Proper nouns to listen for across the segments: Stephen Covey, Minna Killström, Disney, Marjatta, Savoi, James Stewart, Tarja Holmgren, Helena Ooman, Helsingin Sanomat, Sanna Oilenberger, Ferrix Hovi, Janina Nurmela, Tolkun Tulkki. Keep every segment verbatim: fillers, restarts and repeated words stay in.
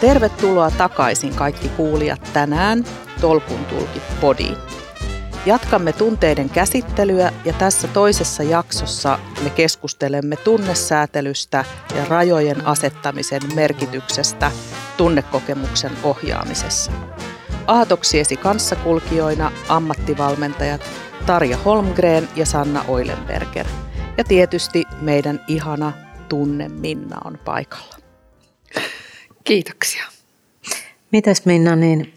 Tervetuloa takaisin kaikki kuulijat tänään Tolkun Tulkki -podiin. Jatkamme tunteiden käsittelyä ja tässä toisessa jaksossa me keskustelemme tunnesäätelystä ja rajojen asettamisen merkityksestä tunnekokemuksen ohjaamisessa. Aatoksiesi kanssakulkijoina ammattivalmentajat Tarja Holmgren ja Sanna Oilenberger. Ja tietysti meidän ihana tunne Minna on paikalla. Kiitoksia. Mitäs Minna, niin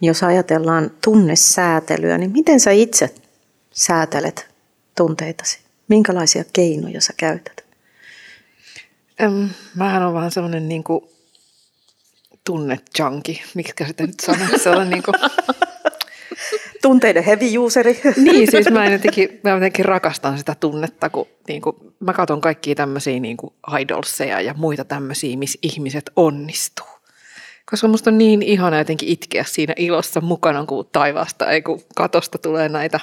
jos ajatellaan tunnesäätelyä, niin miten sä itse säätelet tunteitasi? Minkälaisia keinoja sä käytät? Ähm, mähän on vähän semmoinen niin kuin tunne-junkie, miksikä sitä nyt sanoo, se on niin kuin tunteiden heavy useri. Niin, siis mä jotenkin, mä jotenkin rakastan sitä tunnetta, kun niin kuin, mä katson kaikkia tämmöisiä niin kuin idolseja ja muita tämmöisiä, missä ihmiset onnistuu. Koska musta on niin ihana jotenkin itkeä siinä ilossa mukana, kun taivaasta, ei kun katosta tulee näitä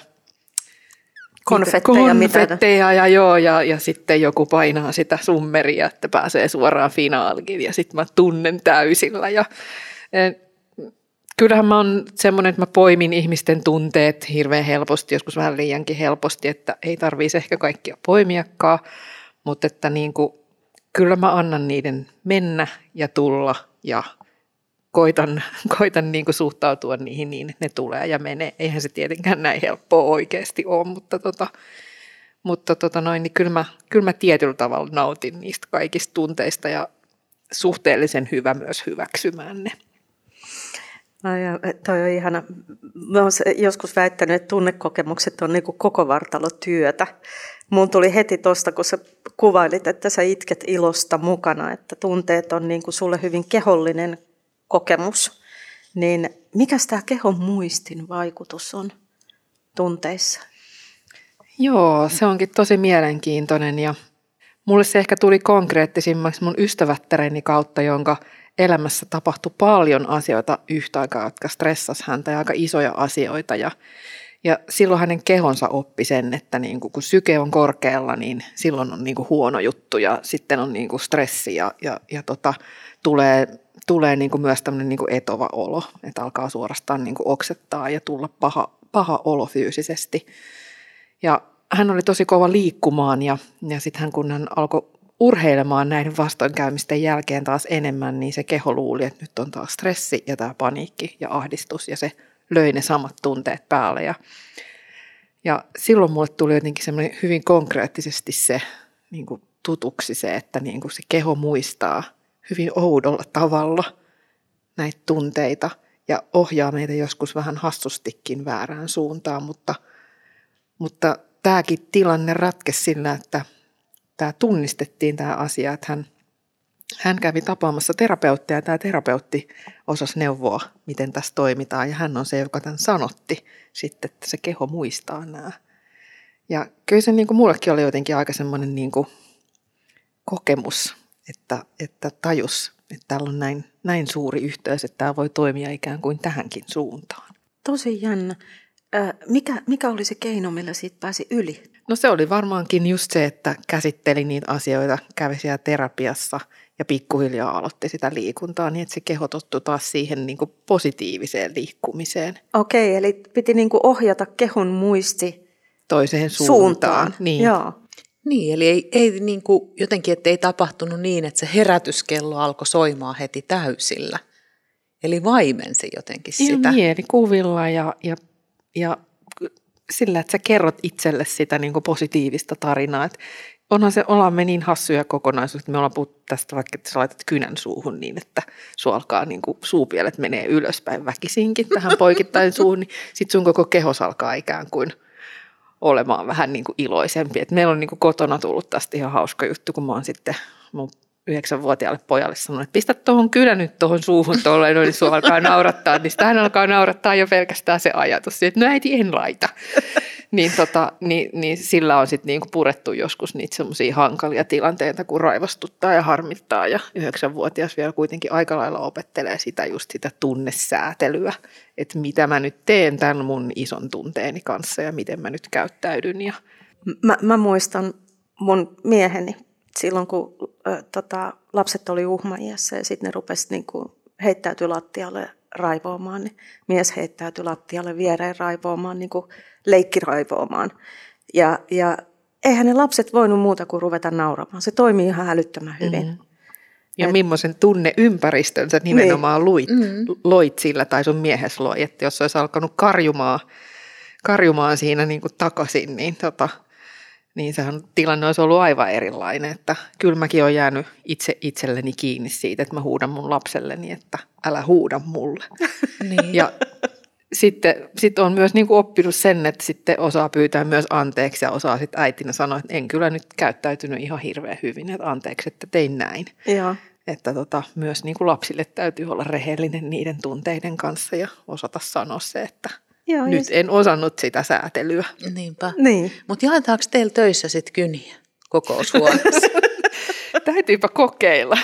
konfetteja, konfetteja ja, joo, ja, ja sitten joku painaa sitä summeria, että pääsee suoraan finaaliin ja sitten mä tunnen täysillä ja en, kyllähän mä oon semmoinen, että mä poimin ihmisten tunteet hirveän helposti, joskus vähän liiankin helposti, että ei tarvitsisi ehkä kaikkia poimiakaan, mutta että niin kuin, kyllä mä annan niiden mennä ja tulla ja koitan, koitan niin kuin suhtautua niihin niin, että ne tulee ja menee. Eihän se tietenkään näin helppoa oikeasti ole, mutta, tota, mutta tota noin, niin kyllä, mä, kyllä mä tietyllä tavalla nautin niistä kaikista tunteista ja suhteellisen hyvä myös hyväksymään ne. No ja toi on ihana. Mä oon joskus väittänyt, että tunnekokemukset on niin kuin koko vartalotyötä. Mun tuli heti tuosta, kun sä kuvailit, että sä itket ilosta mukana, että tunteet on niin kuin sulle hyvin kehollinen kokemus. Niin mikäs tää kehon muistin vaikutus on tunteissa? Joo, se onkin tosi mielenkiintoinen ja mulle se ehkä tuli konkreettisimmaksi mun ystävättäreni kautta, jonka elämässä tapahtui paljon asioita yhtä aikaa, jotka stressasi häntä ja aika isoja asioita. Ja, ja silloin hänen kehonsa oppi sen, että niin kuin, kun syke on korkealla, niin silloin on niin kuin huono juttu ja sitten on niin kuin stressi ja, ja, ja tota, tulee, tulee niin kuin myös tämmöinen niin kuin etova olo, että alkaa suorastaan niin kuin oksettaa ja tulla paha, paha olo fyysisesti. Ja hän oli tosi kova liikkumaan ja, ja sitten kun hän alkoi urheilemaan näiden vastoinkäymisten jälkeen taas enemmän, niin se keho luuli, että nyt on taas stressi ja tämä paniikki ja ahdistus ja se löi ne samat tunteet päälle. Ja, ja silloin mulle tuli jotenkin semmoinen hyvin konkreettisesti se niin kuin tutuksi se, että niin kuin se keho muistaa hyvin oudolla tavalla näitä tunteita ja ohjaa meitä joskus vähän hassustikin väärään suuntaan, mutta, mutta tämäkin tilanne ratkesi sillä, että tämä tunnistettiin tämä asia, että hän, hän kävi tapaamassa terapeuttia ja tämä terapeutti osasi neuvoa, miten tässä toimitaan. Ja hän on se, joka tämän sanotti sitten, että se keho muistaa nämä. Ja kyllä se niin kuin mullekin oli jotenkin aika semmoinen niin kuin kokemus, että, että tajus, että täällä on näin, näin suuri yhteys, että tämä voi toimia ikään kuin tähänkin suuntaan. Tosi jännä. Mikä, mikä oli se keino, millä siitä pääsi yli? No se oli varmaankin just se, että käsitteli niitä asioita, kävi siellä terapiassa ja pikkuhiljaa aloitti sitä liikuntaa niin, että se keho tottui taas siihen niin kuin positiiviseen liikkumiseen. Okei, eli piti niin kuin ohjata kehon muisti toiseen suuntaan. suuntaan. Niin. Joo. Niin, eli ei, ei niin kuin jotenkin, että ei tapahtunut niin, että se herätyskello alkoi soimaan heti täysillä. Eli vaimensi jotenkin sitä. Ja mielikuvilla ja, ja, ja sillä, että sä kerrot itselle sitä niin kuin positiivista tarinaa, että onhan se, ollaan me niin hassuja kokonaisuus, että me ollaan puhuttu tästä vaikka, että sä laitat kynän suuhun niin, että sua alkaa niin kuin suupielet menee ylöspäin väkisinkin tähän poikittain suuhun, niin sit sun koko kehos alkaa ikään kuin olemaan vähän niin kuin iloisempi. Et meillä on niin kuin kotona tullut tästä ihan hauska juttu, kun mä oon sitten mun yhdeksänvuotiaalle pojalle sanonut, että pistä tuohon kynä nyt tuohon suuhun tuolleen, niin sua alkaa naurattaa, niin sitähän alkaa naurattaa jo pelkästään se ajatus, että no äiti en laita. Niin, tota, niin, niin sillä on sitten niinku purettu joskus niitä semmoisia hankalia tilanteita, kun raivostuttaa ja harmittaa ja yhdeksänvuotias vielä kuitenkin aika lailla opettelee sitä just sitä tunnesäätelyä, että mitä mä nyt teen tämän mun ison tunteeni kanssa ja miten mä nyt käyttäydyn. Ja Mä, mä muistan mun mieheni. Silloin kun ä, tota, lapset oli uhmaiässä ja sitten ne rupesivat niinku heittäytyi lattialle raivoamaan, niin mies heittäytyi lattialle viereen raivoamaan, niin kuin leikkiraivoamaan. Ja, ja eihän ne lapset voinut muuta kuin ruveta nauramaan. Se toimii ihan älyttömän hyvin. Mm. Ja et, millaisen tunne ympäristönsä nimenomaan niin. luit, mm. loit sillä, tai sun miehes loi. Että jos olisi alkanut karjumaan, karjumaan siinä niin kuin takaisin, niin, tota, niin sehän tilanne olisi ollut aivan erilainen. Että kyllä mäkin olen jäänyt itse itselleni kiinni siitä, että mä huudan mun lapselleni, että älä huuda mulle. Niin. Ja sitten sit on myös niin kuin oppinut sen, että sitten osaa pyytää myös anteeksi ja osaa sitten äitinä sanoa, että en kyllä nyt käyttäytynyt ihan hirveän hyvin, että anteeksi, että tein näin. Joo. Että tota, myös niin kuin lapsille täytyy olla rehellinen niiden tunteiden kanssa ja osata sanoa se, että joo, nyt just en osannut sitä säätelyä. Niinpä. Niin. Mutta jaetaanko teillä töissä sitten kyniä kokoushuoneessa? Täytyypä kokeilla.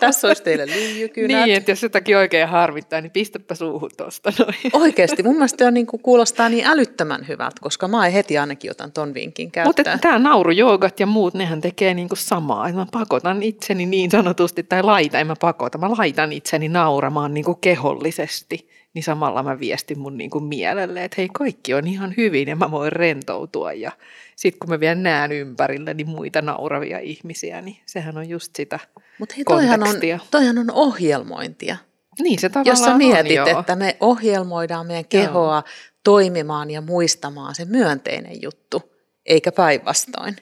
Tässä olisi teillä lyijykynät. Niin, että jos jotakin oikein harmittaa, niin pistäpä suuhun tuosta noin. Oikeasti, mun mielestä on, niin kuin, kuulostaa niin älyttömän hyvältä, koska mä en heti ainakin otan ton vinkin käyttöön. Mutta tämä naurujoogat ja muut, nehän tekee niin kuin samaa. Mä pakotan itseni niin sanotusti, tai laitan, en mä pakota, mä laitan itseni nauramaan niin kuin kehollisesti. Niin samalla mä viestin mun niin kuin mielelle, että hei, kaikki on ihan hyvin ja mä voin rentoutua. Ja sitten kun mä vielä näen ympärillä niin muita nauravia ihmisiä, niin sehän on just sitä Mut hei, kontekstia. Mutta toihan on ohjelmointia. Niin se tavallaan on, jos sä mietit, on, että me ohjelmoidaan meidän kehoa joo. toimimaan ja muistamaan se myönteinen juttu, eikä päinvastoin.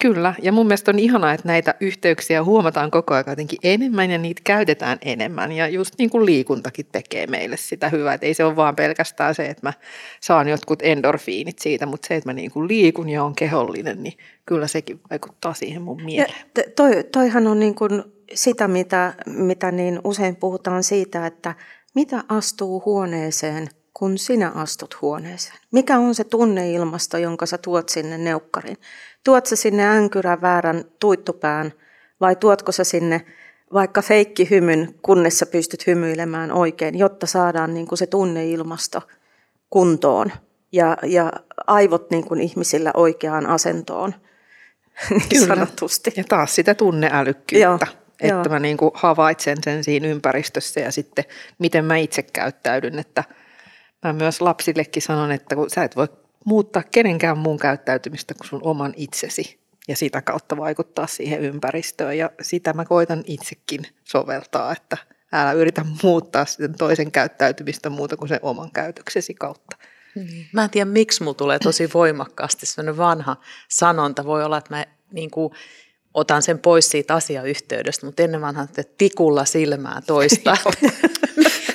Kyllä, ja mun mielestä on ihanaa, että näitä yhteyksiä huomataan koko ajan jotenkin enemmän ja niitä käytetään enemmän. Ja just niin kuin liikuntakin tekee meille sitä hyvää, että ei se ole vaan pelkästään se, että mä saan jotkut endorfiinit siitä, mutta se, että mä niin kuin liikun ja on kehollinen, niin kyllä sekin vaikuttaa siihen mun mieleen. Ja toi, toihan on niin kuin sitä, mitä, mitä niin usein puhutaan siitä, että mitä astuu huoneeseen, kun sinä astut huoneeseen. Mikä on se tunneilmasto, jonka sä tuot sinne neukkariin? Tuotko sä sinne änkyrän väärän tuittupään vai tuotko sä sinne vaikka feikkihymyn, kunnes sä pystyt hymyilemään oikein, jotta saadaan niin kuin se tunneilmasto kuntoon ja, ja aivot niin kuin ihmisillä oikeaan asentoon niin sanotusti. Ja taas sitä tunneälykkyyttä. Joo. Että Joo. mä niin kuin havaitsen sen siinä ympäristössä ja sitten miten mä itse käyttäydyn. Että mä myös lapsillekin sanon, että kun sä et voi muuttaa kenenkään muun käyttäytymistä kuin sun oman itsesi ja sitä kautta vaikuttaa siihen ympäristöön. Ja sitä mä koitan itsekin soveltaa, että älä yritä muuttaa sen toisen käyttäytymistä muuta kuin sen oman käytöksesi kautta. Mm-hmm. Mä en tiedä, miksi mulla tulee tosi voimakkaasti sellainen vanha sanonta. Voi olla, että mä niin kuin otan sen pois siitä asiayhteydestä, mutta ennen vanhaan tikulla silmää toista.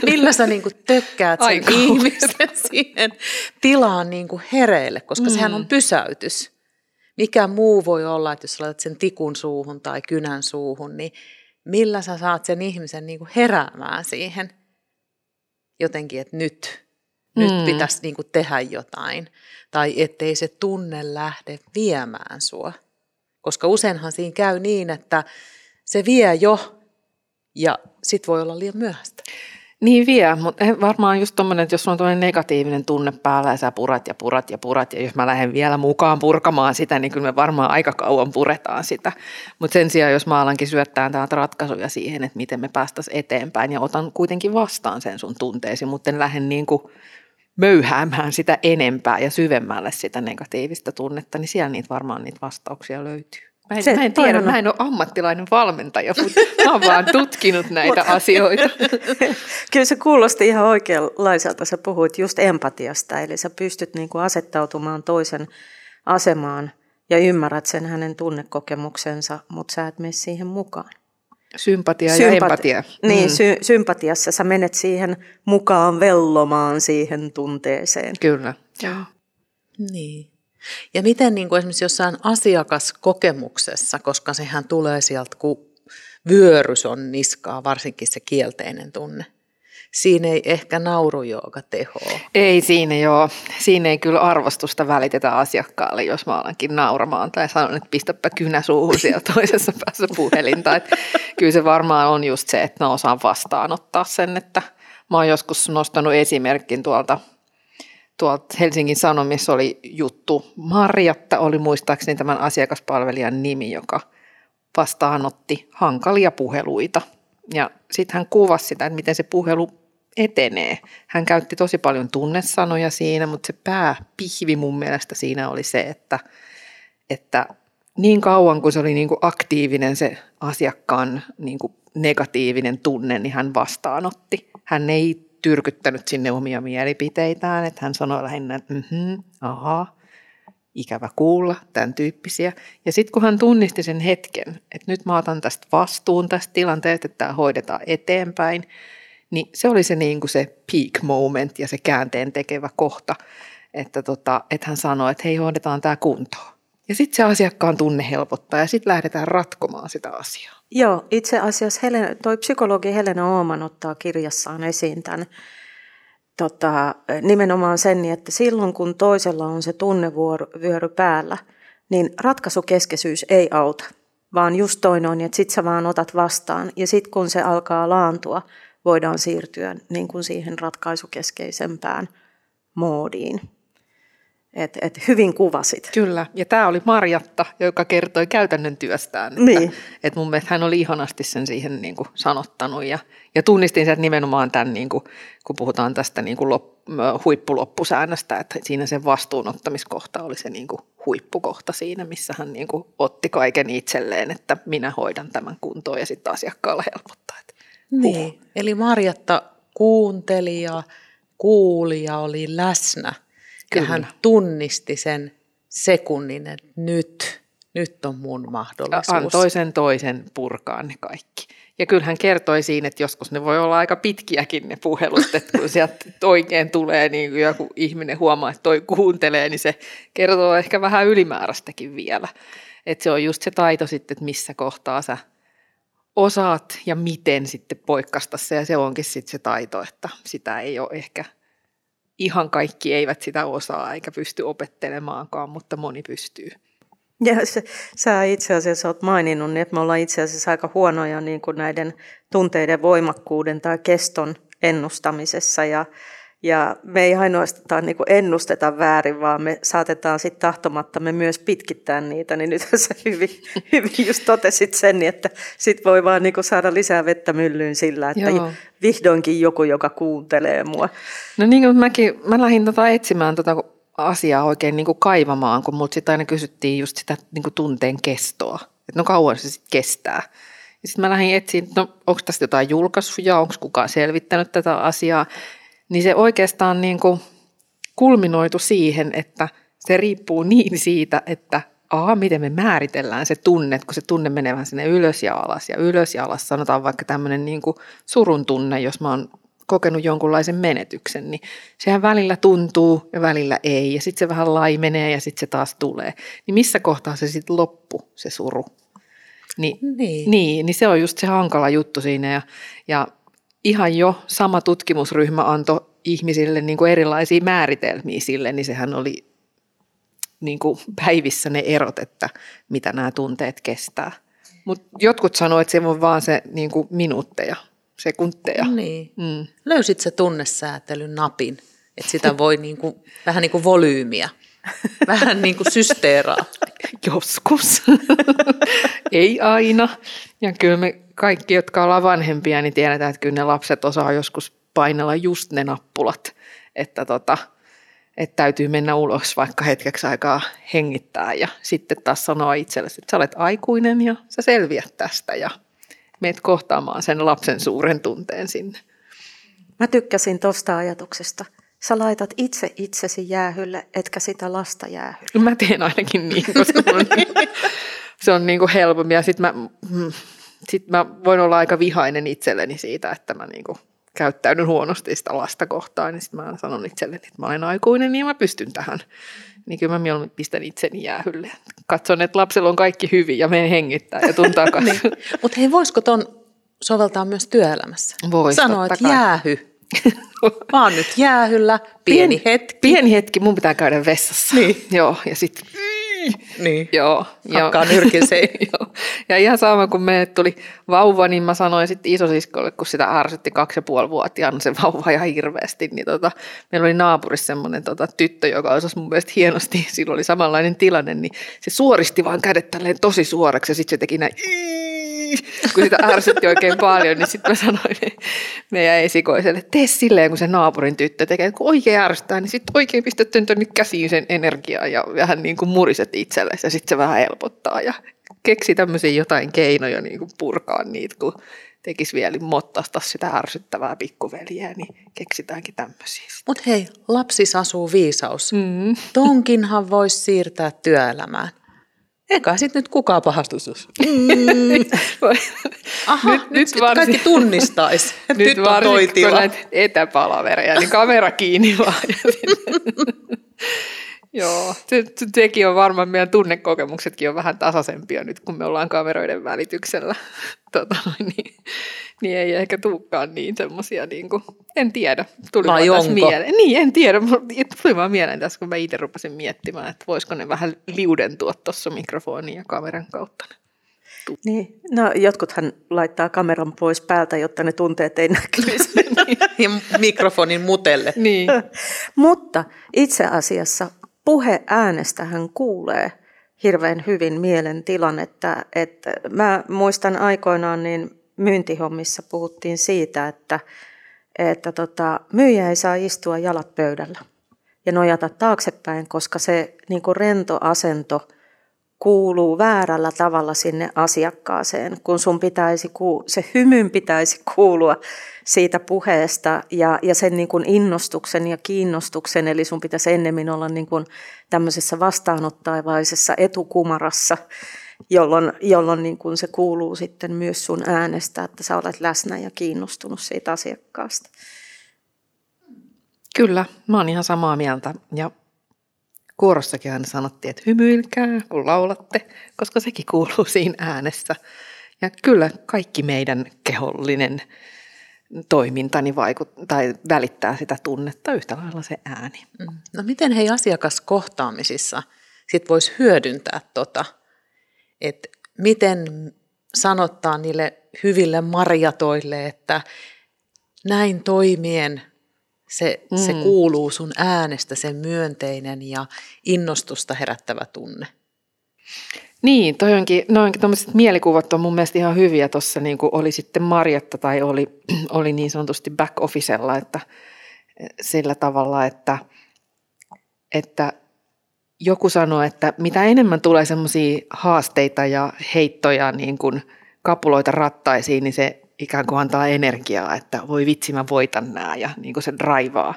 Millä sä niin kuin tökkäät sen Aika. ihmisen siihen tilaan niin kuin hereille, koska mm. sehän on pysäytys. Mikä muu voi olla, että jos laitat sen tikun suuhun tai kynän suuhun, niin millä sä saat sen ihmisen niin kuin heräämään siihen jotenkin, että nyt, mm. nyt pitäisi niin kuin tehdä jotain. Tai ettei se tunne lähde viemään sua, koska useinhan siinä käy niin, että se vie jo ja sit voi olla liian myöhäistä. Niin vie, mutta varmaan just tommoinen, että jos sulla on tommoinen negatiivinen tunne päällä ja sä purat ja purat ja purat ja jos mä lähden vielä mukaan purkamaan sitä, niin kyllä me varmaan aika kauan puretaan sitä. Mutta sen sijaan, jos mä alankin syöttää täältä ratkaisuja siihen, että miten me päästäisiin eteenpäin ja otan kuitenkin vastaan sen sun tunteesi, mutta en lähde niin kuin möyhäämään sitä enempää ja syvemmälle sitä negatiivista tunnetta, niin siellä niitä varmaan niitä vastauksia löytyy. Mä en, mä en tiedä, mä en ole ammattilainen valmentaja, mutta mä oon vaan tutkinut näitä asioita. Kyllä se kuulosti ihan oikeanlaiselta, sä puhuit just empatiasta, eli sä pystyt niinku asettautumaan toisen asemaan ja ymmärrät sen hänen tunnekokemuksensa, mutta sä et mene siihen mukaan. Sympatia ja Sympati- empatia. Niin, mm. sy- sympatiassa sä menet siihen mukaan vellomaan siihen tunteeseen. Kyllä. Joo. Niin. Ja miten niin kuin esimerkiksi jossain asiakaskokemuksessa, koska sehän tulee sieltä, kun vyörys on niskaa, varsinkin se kielteinen tunne. Siinä ei ehkä naurujooga tehoa. Ei siinä joo. Siinä ei kyllä arvostusta välitetä asiakkaalle, jos mä alankin nauramaan tai sanon, että pistäpä kynä suuhun siellä toisessa päässä puhelinta. Että kyllä se varmaan on just se, että mä osaan vastaanottaa sen, että mä oon joskus nostanut esimerkin tuolta, Tuolta Helsingin Sanomissa oli juttu. Marjatta oli muistaakseni tämän asiakaspalvelijan nimi, joka vastaanotti hankalia puheluita ja sitten hän kuvasi sitä, että miten se puhelu etenee. Hän käytti tosi paljon tunnesanoja siinä, mutta se pääpihvi mun mielestä siinä oli se, että, että niin kauan kuin se oli niin kuin aktiivinen se asiakkaan niin kuin negatiivinen tunne, niin hän vastaanotti. Hän ei tyrkyttänyt sinne omia mielipiteitään, että hän sanoi lähinnä, että mhm, aha, ikävä kuulla, tämän tyyppisiä. Ja sitten kun hän tunnisti sen hetken, että nyt mä otan tästä vastuun tästä tilanteesta, että tämä hoidetaan eteenpäin, niin se oli se, niin kuin se peak moment ja se käänteen tekevä kohta, että, tota, että hän sanoi, että hei, hoidetaan tämä kuntoon. Ja sitten se asiakkaan tunne helpottaa ja sitten lähdetään ratkomaan sitä asiaa. Joo, itse asiassa Helena, toi psykologi Helena Ooman ottaa kirjassaan esiin tämän tota, nimenomaan sen, että silloin kun toisella on se tunnevyöry päällä, niin ratkaisukeskeisyys ei auta, vaan just toi noin, että sit sä vaan otat vastaan ja sitten kun se alkaa laantua, voidaan siirtyä niin kuin siihen ratkaisukeskeisempään moodiin. Et, et hyvin kuvasit. Kyllä, ja tämä oli Marjatta, joka kertoi käytännön työstään. Että, niin. Että mun mielestä hän oli ihanasti sen siihen niin kuin sanottanut. Ja, ja tunnistin sen nimenomaan tämän, niin kuin, kun puhutaan tästä niin kuin lop, huippuloppusäännöstä, että siinä sen vastuunottamiskohta oli se niin kuin huippukohta siinä, missä hän niin kuin otti kaiken itselleen, että minä hoidan tämän kuntoon ja sitten asiakkaalla helpottaa. Että, niin. Eli Marjatta kuunteli ja kuuli ja oli läsnä. Kyllä. Ja hän tunnisti sen sekunnin, että nyt, nyt on mun mahdollisuus. Antoi sen toisen purkaan ne kaikki. Ja kyllähän kertoi siinä, että joskus ne voi olla aika pitkiäkin ne puhelut, että kun sieltä oikein tulee, niin kun joku ihminen huomaa, että toi kuuntelee, niin se kertoo ehkä vähän ylimääräistäkin vielä. Että se on just se taito sitten, että missä kohtaa sä osaat ja miten sitten poikkaista se. Ja se onkin sitten se taito, että sitä ei ole ehkä... Ihan kaikki eivät sitä osaa eikä pysty opettelemaankaan, mutta moni pystyy. Ja se, sä itse asiassa olet maininnut, niin että me ollaan itse asiassa aika huonoja niin kuin näiden tunteiden voimakkuuden tai keston ennustamisessa. Ja, ja me ei ainoastaan niin kuin ennusteta väärin, vaan me saatetaan sitten tahtomattamme myös pitkittää niitä. Niin nyt sä hyvin, hyvin just totesit sen, että sit voi vaan niin kuin saada lisää vettä myllyyn sillä, että... Joo. Vihdoinkin joku, joka kuuntelee mua. No niin kuin mäkin, mä lähdin tota etsimään tota asiaa oikein niin kuin kaivamaan, kun multa sitten aina kysyttiin just sitä niin kuin tunteen kestoa. Että no kauan se sitten kestää. Ja sitten mä lähdin etsimään, no onko tästä jotain julkaisuja, onko kukaan selvittänyt tätä asiaa. Niin se oikeastaan niin kuin kulminoitu siihen, että se riippuu niin siitä, että aha, miten me määritellään se tunne, kun se tunne menee vähän sinne ylös ja alas. Ja ylös ja alas sanotaan vaikka tämmöinen niin kuin surun tunne, jos mä oon kokenut jonkunlaisen menetyksen, niin sehän välillä tuntuu ja välillä ei. Ja sitten se vähän laimenee ja sitten se taas tulee. Niin missä kohtaa se sitten loppu, se suru? Niin, niin. Niin, niin se on just se hankala juttu siinä. Ja, ja ihan jo sama tutkimusryhmä antoi ihmisille niin kuin erilaisia määritelmiä sille, niin sehän oli... Niin kuin päivissä ne erot, että mitä nämä tunteet kestää. Mutta jotkut sanoo, että se on vaan se niin kuin minuutteja, sekunteja. Niin. Mm. Löysit sä tunnesäätelyn napin, että sitä voi niin kuin, vähän niin kuin volyymiä, vähän niin kuin systeeraa. Joskus, ei aina. Ja kyllä me kaikki, jotka ollaan vanhempia, niin tiedetään, että kyllä ne lapset osaa joskus painella just ne nappulat, että tota... Että täytyy mennä ulos vaikka hetkeksi aikaa hengittää ja sitten taas sanoa itsellesi, että sä olet aikuinen ja sä selviät tästä ja meet kohtaamaan sen lapsen suuren tunteen sinne. Mä tykkäsin tosta ajatuksesta. Sä laitat itse itsesi jäähylle, etkä sitä lasta jäähylle. Mä teen ainakin niin, koska se on niin kuin helpompi ja sit mä, sit mä voin olla aika vihainen itselleni siitä, että mä niin kuin käyttäydyn huonosti sitä lasta kohtaan, niin sitten mä sanon itselleni, että mä olen aikuinen ja mä pystyn tähän. Niin kyllä mä mieluummin pistän itseni jäähylle. Katson, että lapsella on kaikki hyvin ja menen hengittää ja tun takaisin. Mutta hei, voisiko ton soveltaa myös työelämässä? Vois, Sanoa, että jäähy. Mä oon nyt jäähyllä, pieni hetki. Pieni hetki, mun pitää käydä vessassa. Niin. Joo, ja sitten... Niin, joo, hakkaa nyrkin se. Ja ihan sama, kun meille tuli vauva, niin mä sanoin sitten isosiskolle, kun sitä ärsytti kaksi ja puolivuotiaana se vauva ihan hirveästi, niin tota, meillä oli naapurissa semmoinen tota, tyttö, joka osasi mun mielestä hienosti, sillä oli samanlainen tilanne, niin se suoristi vaan kädet tälleen tosi suoraksi ja sitten se teki näin kun sitä ärsytti oikein paljon, niin sitten mä sanoin meidän esikoiselle, että tee silleen, kun se naapurin tyttö tekee, kun oikein ärsyttää, niin sitten oikein pistät tuonne käsiin sen energiaa ja vähän niin kuin muriset itsellesi ja sitten se vähän helpottaa ja keksi tämmöisiä jotain keinoja niin kuin purkaa niitä, kun tekisi vielä mottasta sitä ärsyttävää pikkuveliä, niin keksitäänkin tämmöisiä. Mutta hei, lapsissa asuu viisaus. Mm. Tonkinhan voisi siirtää työelämään. Eikä sitten nyt kukaan pahastusus. Mm. Aha, nyt, nyt varsin, kaikki tunnistaisi. Nyt, nyt on toi tila. Kun näitä etäpalavereja, niin kamera kiinni vaan. Joo, sekin on varmaan, meidän tunnekokemuksetkin on vähän tasaisempia nyt, kun me ollaan kameroiden välityksellä. Tota, niin, niin ei ehkä tulekaan niin semmoisia, niin kuin, en tiedä, tuli vai vaan mieleen. Niin, en tiedä, tuli vaan mieleen tässä, kun mä itse rupesin miettimään, että voisiko ne vähän liudentua tuossa mikrofonin ja kameran kautta. Niin, no jotkuthan laittaa kameran pois päältä, jotta ne tunteet ei näkyisi. Ja mikrofonin mutelle. Niin. Mutta itse asiassa puheäänestähän kuulee hirveän hyvin mielen tilannetta. Että mä muistan aikoinaan, niin myyntihommissa puhuttiin siitä, että, että tota, myyjä ei saa istua jalat pöydällä ja nojata taaksepäin, koska se niin kuin rento asento kuuluu väärällä tavalla sinne asiakkaaseen, kun sun pitäisi, se hymyn pitäisi kuulua siitä puheesta ja, ja sen niin kuin innostuksen ja kiinnostuksen, eli sun pitäisi ennemmin olla niin kuin tämmöisessä vastaanottavaisessa etukumarassa, jolloin, jolloin niin kuin se kuuluu sitten myös sun äänestä, että sä olet läsnä ja kiinnostunut siitä asiakkaasta. Kyllä, mä oon ihan samaa mieltä ja kuorossakin aina sanottiin, että hymyilkää, kun laulatte, koska sekin kuuluu siinä äänessä. Ja kyllä kaikki meidän kehollinen toiminta niin vaikuttaa, tai välittää sitä tunnetta yhtä lailla se ääni. No miten hei asiakaskohtaamisissa sit voisi hyödyntää tota, että miten sanottaa niille hyville marjatoille, että näin toimien Se, se mm. kuuluu sun äänestä, se myönteinen ja innostusta herättävä tunne. Niin, toi onkin, noinkin tuommoiset mielikuvat on mun mielestä ihan hyviä tuossa, niin kuin oli sitten Marjatta tai oli, oli niin sanotusti back officella, että sillä tavalla, että, että joku sanoo, että mitä enemmän tulee semmoisia haasteita ja heittoja, niin kuin kapuloita rattaisiin, niin se ikään kuin antaa energiaa, että voi vitsi, mä voitan nää ja niin kuin se draivaa.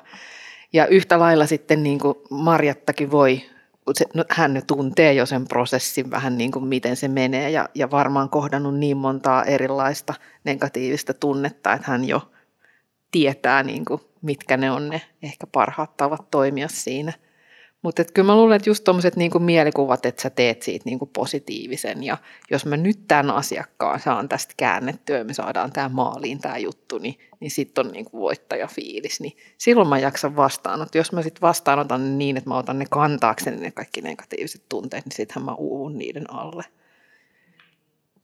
Ja yhtä lailla sitten niin kuin Marjattakin voi, se, no, hän tuntee jo sen prosessin vähän niin kuin miten se menee ja, ja varmaan kohdannut niin montaa erilaista negatiivista tunnetta, että hän jo tietää niin kuin mitkä ne on ne ehkä parhaat tavat toimia siinä. Mutta kyllä mä luulen, että just tuommoiset niinku mielikuvat, että sä teet siitä niinku positiivisen ja jos mä nyt tämän asiakkaan saan tästä käännettyä ja me saadaan tämä maaliin tämä juttu, niin, niin sitten on niinku voittajafiilis. Niin silloin mä jaksan vastaanottaa. Jos mä sitten vastaanotan niin, että mä otan ne kantaakseni ne kaikki negatiiviset tunteet, niin sittenhän mä uuvun niiden alle.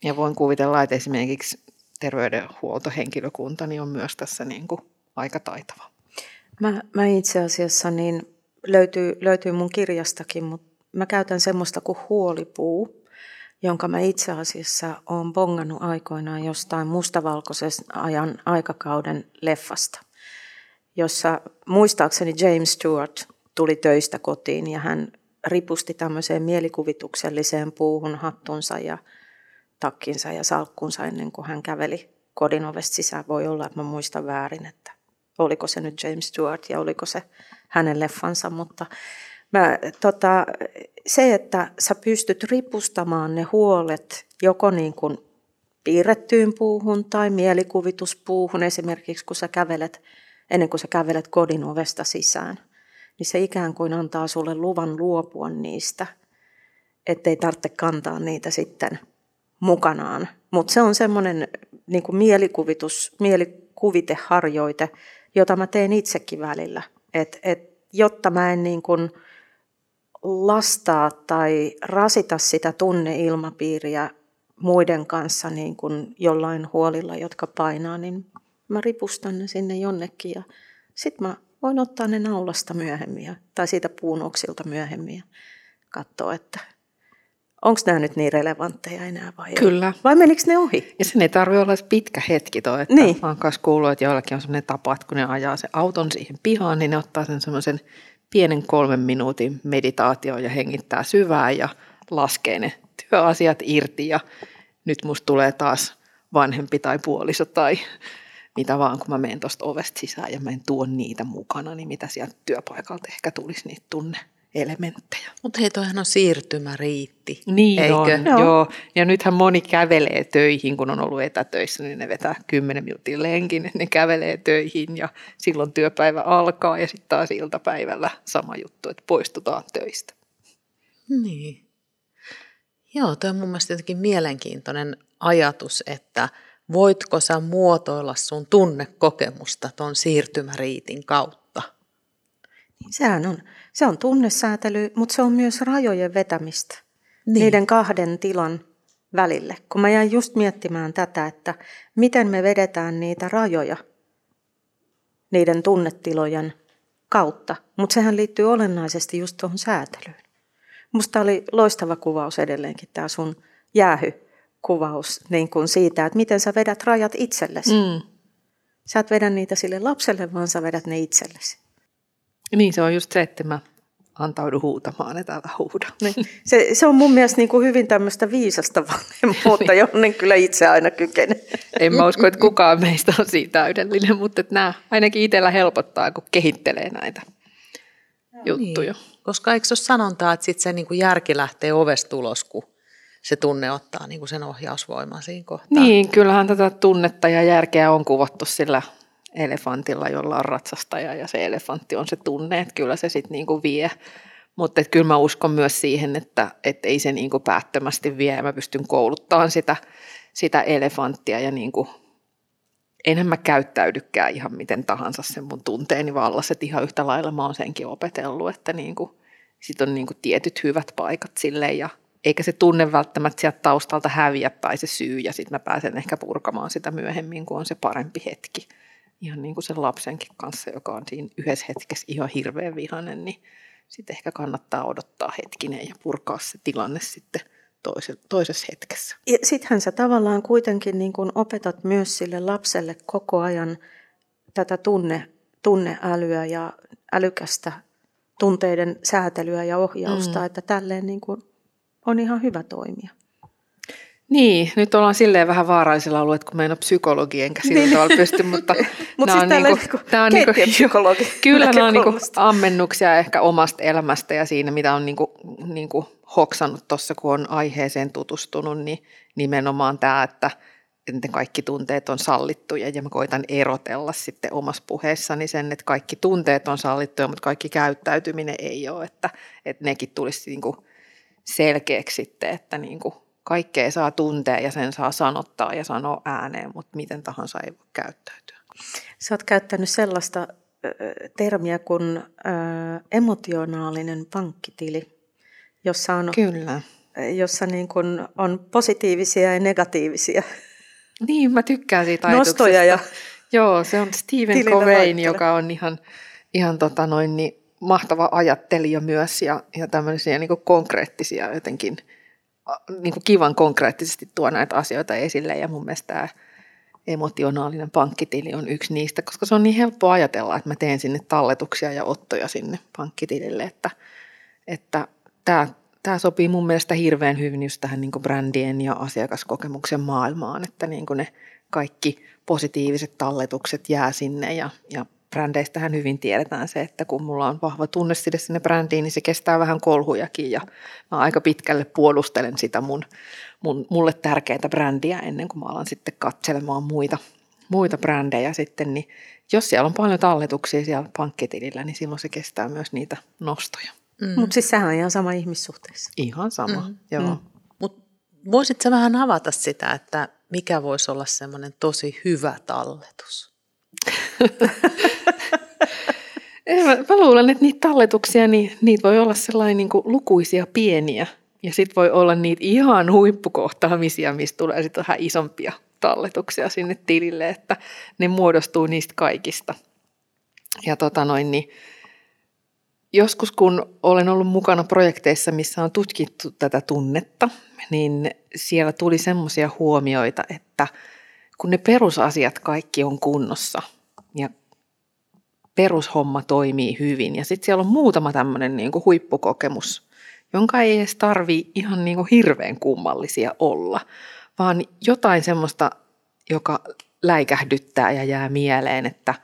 Ja voin kuvitella, että esimerkiksi terveydenhuoltohenkilökunta niin on myös tässä niinku aika taitava. Mä, mä itse asiassa niin... Löytyy, löytyy mun kirjastakin, mutta mä käytän semmoista kuin huolipuu, jonka mä itse asiassa olen bongannut aikoinaan jostain mustavalkoisen ajan aikakauden leffasta, jossa muistaakseni James Stewart tuli töistä kotiin ja hän ripusti tämmöiseen mielikuvitukselliseen puuhun hattunsa ja takkinsa ja salkkunsa ennen kuin hän käveli kodin ovesta sisään. Voi olla, että mä muistan väärin, että oliko se nyt James Stewart ja oliko se hänen leffansa, mutta mä, tota, se, että sä pystyt ripustamaan ne huolet joko niin kuin piirrettyyn puuhun tai mielikuvituspuuhun, esimerkiksi kun sä kävelet, ennen kuin sä kävelet kodin ovesta sisään, niin se ikään kuin antaa sulle luvan luopua niistä, ettei tarvitse kantaa niitä sitten mukanaan. Mutta se on semmoinen niin kuin mielikuvitus, mielikuviteharjoite, jota mä teen itsekin välillä. Et, et, jotta mä en niin kun lastaa tai rasita sitä tunneilmapiiriä muiden kanssa niin kun jollain huolilla, jotka painaa, niin mä ripustan ne sinne jonnekin ja sit mä voin ottaa ne naulasta myöhemmin ja, tai siitä puunoksilta myöhemmin ja katsoa, että onko nämä nyt niin relevantteja enää vai ei? Kyllä. Vai menikö ne ohi? Ja sen ei tarvitse olla pitkä hetki tuo, että niin. Mä oon kanssa kuullut, että joillakin on sellainen tapa, että kun ne ajaa sen auton siihen pihaan, niin ne ottaa sen semmoisen pienen kolmen minuutin meditaatioon ja hengittää syvään ja laskee ne työasiat irti ja nyt musta tulee taas vanhempi tai puoliso tai mitä vaan, kun mä menen tuosta ovesta sisään ja mä en tuo niitä mukana, niin mitä sieltä työpaikalta ehkä tulisi niitä tunne. Elementtejä. Mutta hei, toihan on siirtymäriitti. Niin eikö? On, joo. joo. Ja nythän moni kävelee töihin, kun on ollut etätöissä, niin ne vetää kymmenen minuutin lenkin, ne kävelee töihin ja silloin työpäivä alkaa ja sitten taas iltapäivällä sama juttu, että poistutaan töistä. Niin. Joo, toi on mun mielestä jotenkin mielenkiintoinen ajatus, että voitko sä muotoilla sun tunnekokemusta ton siirtymäriitin kautta? Niin sehän on. Se on tunnesäätely, mutta se on myös rajojen vetämistä niin. Niiden kahden tilan välille. Kun mä jäin just miettimään tätä, että miten me vedetään niitä rajoja niiden tunnetilojen kautta. Mutta sehän liittyy olennaisesti just tuohon säätelyyn. Musta oli loistava kuvaus edelleenkin tämä sun jäähykuvaus niin kuin siitä, että miten sä vedät rajat itsellesi. Mm. Sä et vedä niitä sille lapselle, vaan sä vedät ne itsellesi. Niin, se on just se, että mä antaudun huutamaan, että älä huuda. Niin. Se, se on mun mielestä niin kuin hyvin tämmöistä viisasta vanhemmuutta, jonne kyllä itse aina kykene. En mä usko, että kukaan meistä on siinä täydellinen, mutta että nämä ainakin itsellä helpottaa, kun kehittelee näitä no, juttuja. Niin. Koska eikö se ole sanontaa, että sitten se niin kuin järki lähtee ovesta ulos, kun se tunne ottaa niin kuin sen ohjausvoiman siinä kohtaa. Niin, kyllähän tätä tunnetta ja järkeä on kuvattu sillä elefantilla, jolla on ratsastaja ja se elefantti on se tunne, että kyllä se sitten niinku vie, mutta kyllä mä uskon myös siihen, että et ei se niinku päättömästi vie ja mä pystyn kouluttamaan sitä, sitä elefanttia ja niinku, enhän mä käyttäydykään ihan miten tahansa sen mun tunteeni vallas, että ihan yhtä lailla mä oon senkin opetellut, että niinku, sit on niinku tietyt hyvät paikat silleen ja eikä se tunne välttämättä sieltä taustalta häviä tai se syy ja sitten mä pääsen ehkä purkamaan sitä myöhemmin, kun on se parempi hetki. Ihan niin kuin sen lapsenkin kanssa, joka on siinä yhdessä hetkessä ihan hirveän vihainen, niin sitten ehkä kannattaa odottaa hetkinen ja purkaa se tilanne sitten toisessa hetkessä. Ja sittenhän sä tavallaan kuitenkin niin kuin opetat myös sille lapselle koko ajan tätä tunne, tunneälyä ja älykästä tunteiden säätelyä ja ohjausta, mm. että tälleen niin kuin on ihan hyvä toimia. Niin, nyt ollaan silleen vähän vaarallisella alueella, kun mä en ole psykologi enkä sillä niin. tavalla pysty, mutta Mut nämä siis on, niinku, on niinku, psykologi. Kyllä nämä on niinku ammennuksia ehkä omasta elämästä ja siinä, mitä on niinku, niinku hoksannut tuossa, kun on aiheeseen tutustunut, niin nimenomaan tämä, että ne kaikki tunteet on sallittuja ja mä koitan erotella sitten omassa puheessani sen, että kaikki tunteet on sallittuja, mutta kaikki käyttäytyminen ei ole, että, että nekin tulisi niinku selkeäksi sitten, että niinku kaikkea saa tuntea ja sen saa sanottaa ja sanoa ääneen, mutta miten tahansa ei voi käyttäytyä. Sä oot käyttänyt sellaista termiä kuin emotionaalinen pankkitili, jossa on, Kyllä. jossa niin kun on positiivisia ja negatiivisia. Niin, mä tykkään siitä ajatuksesta. Nostoja ja Joo, se on Stephen Coveyn, joka on ihan, ihan tota noin, niin mahtava ajattelija myös ja, ja tämmöisiä niin kuin konkreettisia jotenkin. Niin kuin kivan konkreettisesti tuo näitä asioita esille ja mun mielestä tämä emotionaalinen pankkitili on yksi niistä, koska se on niin helppo ajatella, että mä teen sinne talletuksia ja ottoja sinne pankkitilille, että, että tämä, tämä sopii mun mielestä hirveän hyvin just tähän niin kuin brändien ja asiakaskokemuksen maailmaan, että niin kuin ne kaikki positiiviset talletukset jää sinne ja, ja brändeistähän hyvin tiedetään se, että kun mulla on vahva tunne sinne brändiin, niin se kestää vähän kolhujakin ja mä aika pitkälle puolustelen sitä mun, mun, mulle tärkeää brändiä ennen kuin mä alan sitten katselemaan muita, muita brändejä sitten, niin jos siellä on paljon talletuksia siellä pankkitilillä, niin silloin se kestää myös niitä nostoja. Mm. Mutta siis sehän on ihan sama ihmissuhteessa. Ihan sama, mm. joo. Mm. Mutta voisit sä vähän avata sitä, että mikä voisi olla semmoinen tosi hyvä talletus? Mä, mä luulen, että niitä talletuksia, niin, niitä voi olla sellainen niin kuin lukuisia pieniä ja sitten voi olla niitä ihan huippukohtaamisia, mistä tulee sitten vähän isompia talletuksia sinne tilille, että ne muodostuu niistä kaikista. Ja tota noin, niin Joskus kun olen ollut mukana projekteissa, missä on tutkittu tätä tunnetta, niin siellä tuli semmoisia huomioita, että kun ne perusasiat kaikki on kunnossa ja perushomma toimii hyvin ja sitten siellä on muutama tämmöinen niinku huippukokemus, jonka ei edes tarvitse ihan niinku hirveän kummallisia olla, vaan jotain semmoista, joka läikähdyttää ja jää mieleen, että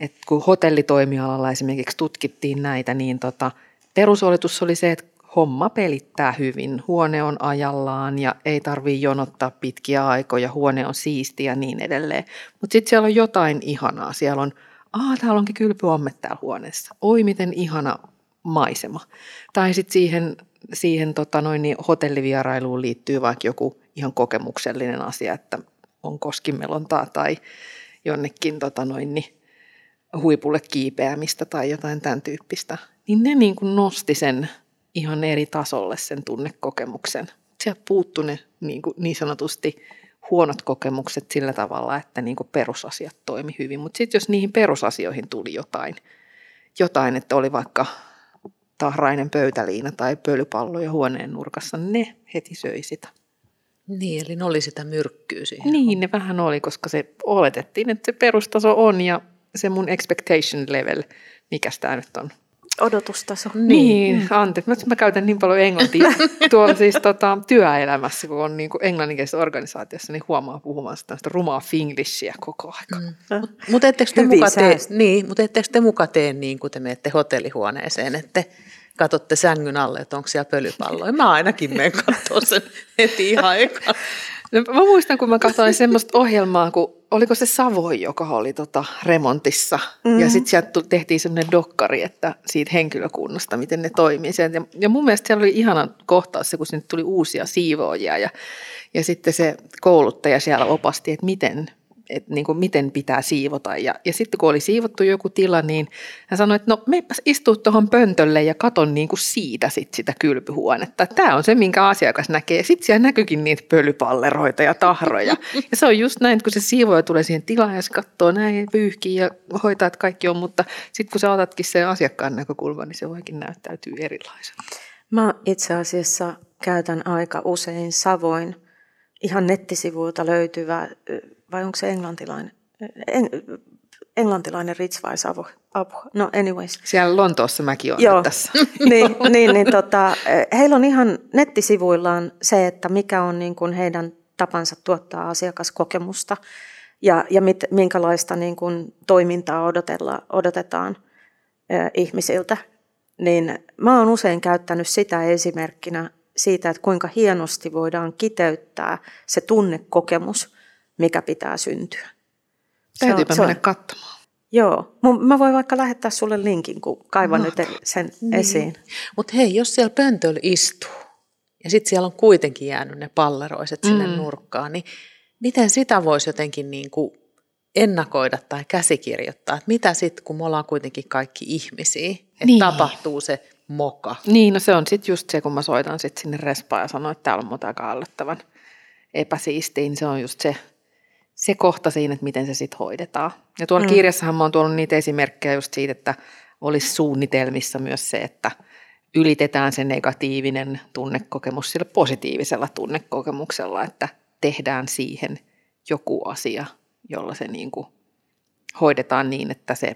Et kun hotellitoimialalla esimerkiksi tutkittiin näitä, niin tota, perusoletus oli se, että homma pelittää hyvin. Huone on ajallaan ja ei tarvitse jonottaa pitkiä aikoja, huone on siisti ja niin edelleen. Mutta sitten siellä on jotain ihanaa. Siellä on, aah, täällä onkin kylpyammet täällä huoneessa. Oi, miten ihana maisema. Tai sitten siihen, siihen tota noin, niin hotellivierailuun liittyy vaikka joku ihan kokemuksellinen asia, että on koskimelontaa tai jonnekin tota noin, niin huipulle kiipeämistä tai jotain tämän tyyppistä, niin ne niin kuin nosti sen ihan eri tasolle sen tunnekokemuksen. Sieltä puuttui ne niin, kuin niin sanotusti huonot kokemukset sillä tavalla, että niin kuin perusasiat toimi hyvin. Mutta sitten jos niihin perusasioihin tuli jotain, jotain, että oli vaikka tahrainen pöytäliina tai pölypalloja huoneen nurkassa, ne heti söi sitä. Niin, eli ne oli sitä myrkkyä siihen. Niin, ne vähän oli, koska se oletettiin, että se perustaso on ja se mun expectation level, mikäs tää nyt on? Odotustaso. Niin, mm. anteeksi. Mä käytän niin paljon englantia tuolla siis tota, työelämässä, kun on niin englanninkielisessä organisaatiossa, niin huomaa puhumansa tämmöistä rumaa finglishiä koko aika. Mm. Mutta mut etteikö te muka tee, niin, mut te muka tee niin, kun te menette hotellihuoneeseen, että katsotte sängyn alle, että onko siellä pölypalloja? Mä ainakin menen katsomaan sen heti ihan eka. No, mä muistan, kun mä katsoin semmoista ohjelmaa, kun oliko se Savoi, joka oli tota remontissa, mm-hmm. ja sitten sieltä tehtiin semmoinen dokkari, että siitä henkilökunnasta, miten ne toimii. Ja, ja mun mielestä siellä oli ihana kohtaus se, kun sinne tuli uusia siivoojia, ja, ja sitten se kouluttaja siellä opasti, että miten, et niin kuin miten pitää siivota. Ja, ja sitten kun oli siivottu joku tila, niin hän sanoi, että no meipäs istuu tuohon pöntölle ja katon niin kuin siitä sit sitä kylpyhuonetta. Tämä on se, minkä asiakas näkee. Sitten siellä näkyykin niitä pölypalleroita ja tahroja. Ja se on just näin, että kun se siivoja tulee siihen tilaan ja se katsoo näin, pyyhkii ja hoitaa, että kaikki on. Mutta sitten kun sä otatkin sen asiakkaan näkökulman, niin se voikin näyttäytyy erilaiselta. Mä itse asiassa käytän aika usein Savoin ihan nettisivuilta löytyvää. Vai onko se englantilainen, en, englantilainen Rich vai Savo? No anyways. Siellä Lontoossa mäkin olen tässä. niin, niin, niin tota, heillä on ihan nettisivuillaan se, että mikä on niin kuin heidän tapansa tuottaa asiakaskokemusta ja, ja mit, minkälaista niin kuin toimintaa odotella, odotetaan eh, ihmisiltä. Niin mä oon usein käyttänyt sitä esimerkkinä siitä, että kuinka hienosti voidaan kiteyttää se tunnekokemus, mikä pitää syntyä. Täytyypä mennä katsomaan. Joo. Mä voin vaikka lähettää sulle linkin, kun kaivan nyt sen niin esiin. Mutta hei, jos siellä pöntöllä istuu, ja sitten siellä on kuitenkin jäänyt ne palleroiset sinne mm. nurkkaan, niin miten sitä voisi jotenkin niin kuin ennakoida tai käsikirjoittaa? Et mitä sitten, kun me ollaan kuitenkin kaikki ihmisiä, että niin tapahtuu se moka? Niin, no se on sitten just se, kun mä soitan sit sinne respaan ja sanon, että täällä on muuta kallottavan epäsiistiä, niin se on just se, Se kohta siinä, että miten se sitten hoidetaan. Ja tuolla mm. kirjassahan mä oon tuonut niitä esimerkkejä just siitä, että olisi suunnitelmissa myös se, että ylitetään se negatiivinen tunnekokemus sillä positiivisella tunnekokemuksella, että tehdään siihen joku asia, jolla se niin kuin hoidetaan niin, että se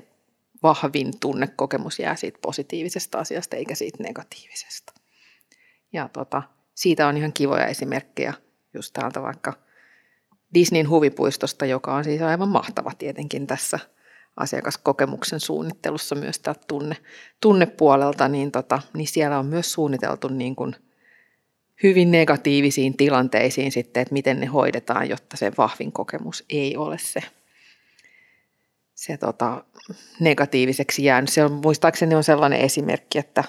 vahvin tunnekokemus jää siitä positiivisesta asiasta eikä siitä negatiivisesta. Ja tota, siitä on ihan kivoja esimerkkejä just täältä vaikka Disneyn huvipuistosta, joka on siis aivan mahtava tietenkin tässä asiakaskokemuksen suunnittelussa myös tää tunne, tunnepuolelta, niin, tota, niin siellä on myös suunniteltu niin kuin hyvin negatiivisiin tilanteisiin sitten, että miten ne hoidetaan, jotta se vahvin kokemus ei ole se, se tota, negatiiviseksi jäänyt. Se on, muistaakseni on sellainen esimerkki, että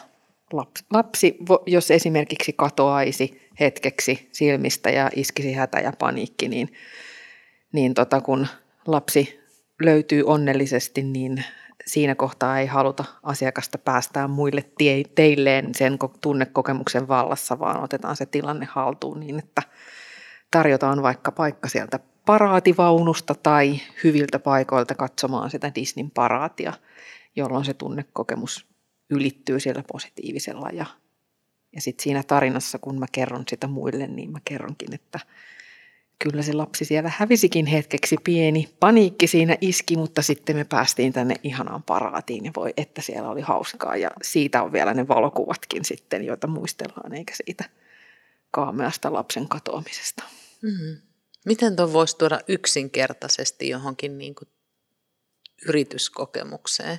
lapsi, lapsi jos esimerkiksi katoaisi hetkeksi silmistä ja iskisi hätä ja paniikki, niin, niin tota, kun lapsi löytyy onnellisesti, niin siinä kohtaa ei haluta asiakasta päästää muille tie, teilleen sen tunnekokemuksen vallassa, vaan otetaan se tilanne haltuun niin, että tarjotaan vaikka paikka sieltä paraativaunusta tai hyviltä paikoilta katsomaan sitä Disneyn paraatia, jolloin se tunnekokemus ylittyy siellä positiivisella ja, ja sitten siinä tarinassa, kun mä kerron sitä muille, niin mä kerronkin, että kyllä se lapsi siellä hävisikin hetkeksi, pieni paniikki siinä iski, mutta sitten me päästiin tänne ihanaan paraatiin ja voi, että siellä oli hauskaa ja siitä on vielä ne valokuvatkin sitten, joita muistellaan, eikä siitä kaameasta lapsen katoamisesta. Mm-hmm. Miten tuon voisi tuoda yksinkertaisesti johonkin niin kuin yrityskokemukseen?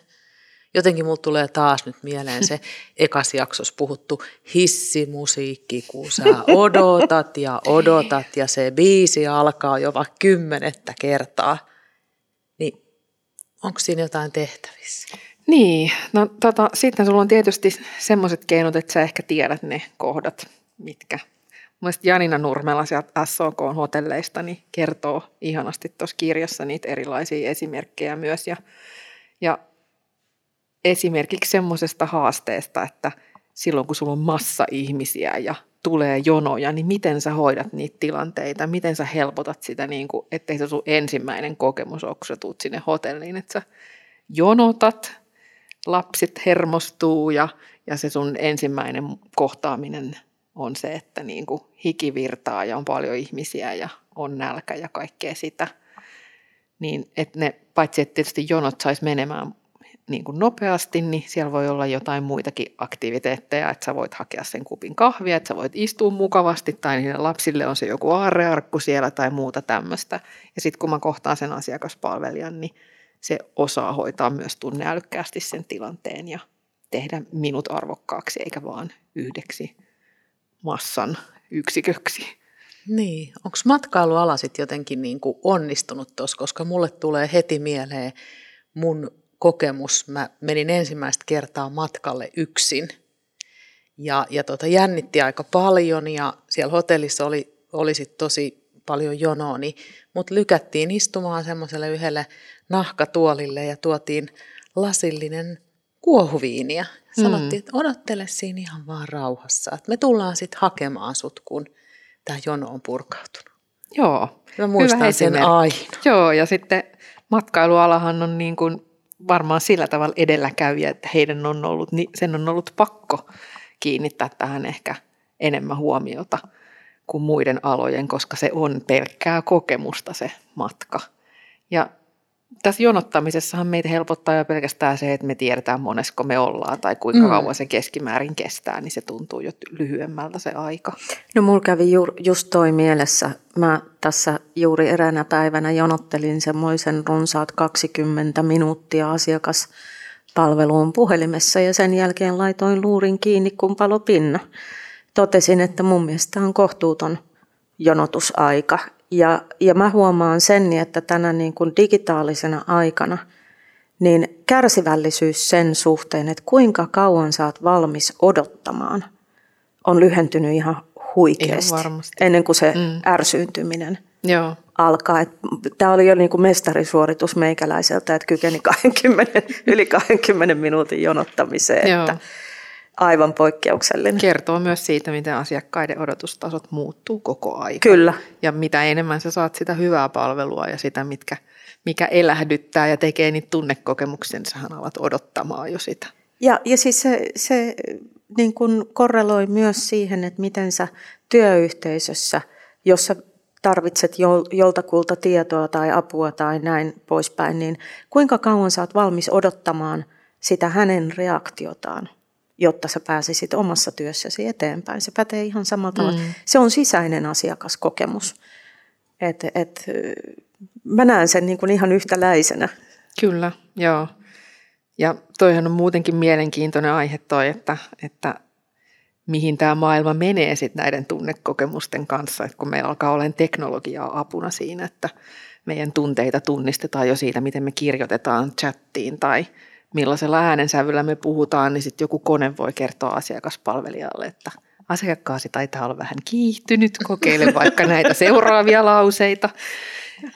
Jotenkin mulle tulee taas nyt mieleen se ekas jaksossa puhuttu hissimusiikki, kun sä odotat ja odotat ja se biisi alkaa jo vaikka kymmenettä kertaa. Niin onko siinä jotain tehtävissä? Niin, no tota, sitten sulla on tietysti semmoiset keinot, että sä ehkä tiedät ne kohdat, mitkä. Mielestäni Janina Nurmela sieltä S O K-hotelleista niin kertoo ihanasti tuossa kirjassa niitä erilaisia esimerkkejä myös ja, ja esimerkiksi semmoisesta haasteesta, että silloin kun sulla on massa ihmisiä ja tulee jonoja, niin miten sä hoidat niitä tilanteita, miten sä helpotat sitä, niin kuin, ettei se sun ensimmäinen kokemus ole, kun sä tuut sinne hotelliin, että sä jonotat, lapset hermostuu ja, ja se sun ensimmäinen kohtaaminen on se, että niin kuin hiki virtaa ja on paljon ihmisiä ja on nälkä ja kaikkea sitä, niin että ne, paitsi että tietysti jonot saisi menemään niin kuin nopeasti, niin siellä voi olla jotain muitakin aktiviteetteja, että sä voit hakea sen kupin kahvia, että sä voit istua mukavasti tai niille lapsille on se joku aarrearkku siellä tai muuta tämmöistä. Ja sitten kun mä kohtaan sen asiakaspalvelijan, niin se osaa hoitaa myös tunneälykkäästi sen tilanteen ja tehdä minut arvokkaaksi eikä vaan yhdeksi massan yksiköksi. Niin, onko matkailuala sitten jotenkin niin kuin onnistunut tuossa, koska mulle tulee heti mieleen mun kokemus. Mä menin ensimmäistä kertaa matkalle yksin ja, ja tota, jännitti aika paljon ja siellä hotellissa oli, oli sit tosi paljon jonoa, niin mut lykättiin istumaan semmoiselle yhdelle nahkatuolille ja tuotiin lasillinen kuohuviinia. Sanottiin, mm. että odottele siinä ihan vaan rauhassa, että me tullaan sitten hakemaan sut, kun tämä jono on purkautunut. Joo, mä muistan hyvä sen aina. Joo, ja sitten matkailualahan on niin kuin varmaan sillä tavalla edelläkävijä, että heidän on ollut, niin sen on ollut pakko kiinnittää tähän ehkä enemmän huomiota kuin muiden alojen, koska se on pelkkää kokemusta se matka. Ja tässä jonottamisessahan meitä helpottaa jo pelkästään se, että me tiedetään monesko me ollaan tai kuinka kauan se keskimäärin kestää, niin se tuntuu jo lyhyemmältä se aika. No mulla kävi ju- just toi mielessä. Mä tässä juuri eräänä päivänä jonottelin semmoisen runsaat kaksikymmentä minuuttia asiakaspalveluun puhelimessa ja sen jälkeen laitoin luurin kiinni kun palo pinna. Totesin, että mun mielestä on kohtuuton jonotusaika. Ja, ja mä huomaan sen, että tänä niin kuin digitaalisena aikana niin kärsivällisyys sen suhteen, että kuinka kauan sä oot valmis odottamaan, on lyhentynyt ihan huikeasti ennen kuin se mm. ärsyyntyminen Joo. alkaa. Tämä oli jo niin kuin mestarisuoritus meikäläiseltä, että kykeni kaksikymmentä, yli kaksikymmentä minuutin jonottamiseen. Että aivan poikkeuksellinen. Kertoo myös siitä, miten asiakkaiden odotustasot muuttuu koko ajan. Kyllä. Ja mitä enemmän sä saat sitä hyvää palvelua ja sitä, mitkä, mikä elähdyttää ja tekee niitä tunnekokemuksia, niin sähän alat odottamaan jo sitä. Ja, ja siis se, se niin kun korreloi myös siihen, että miten sä työyhteisössä, jos sä tarvitset jol, joltakulta tietoa tai apua tai näin poispäin, niin kuinka kauan sä oot valmis odottamaan sitä hänen reaktiotaan, jotta sä pääsisit omassa työssäsi eteenpäin. Se pätee ihan samalla tavalla. Mm. Se on sisäinen asiakaskokemus. Et, et, mä näen sen niin kuin ihan yhtäläisenä. Kyllä, joo. Ja toihan on muutenkin mielenkiintoinen aihe toi, että, että mihin tämä maailma menee sit näiden tunnekokemusten kanssa, että kun me alkaa olemaan teknologiaa apuna siinä, että meidän tunteita tunnistetaan jo siitä, miten me kirjoitetaan chattiin tai millaisella äänensävyllä me puhutaan, niin sitten joku kone voi kertoa asiakaspalvelijalle, että asiakkaasi taitaa olla vähän kiihtynyt, kokeile vaikka näitä seuraavia lauseita.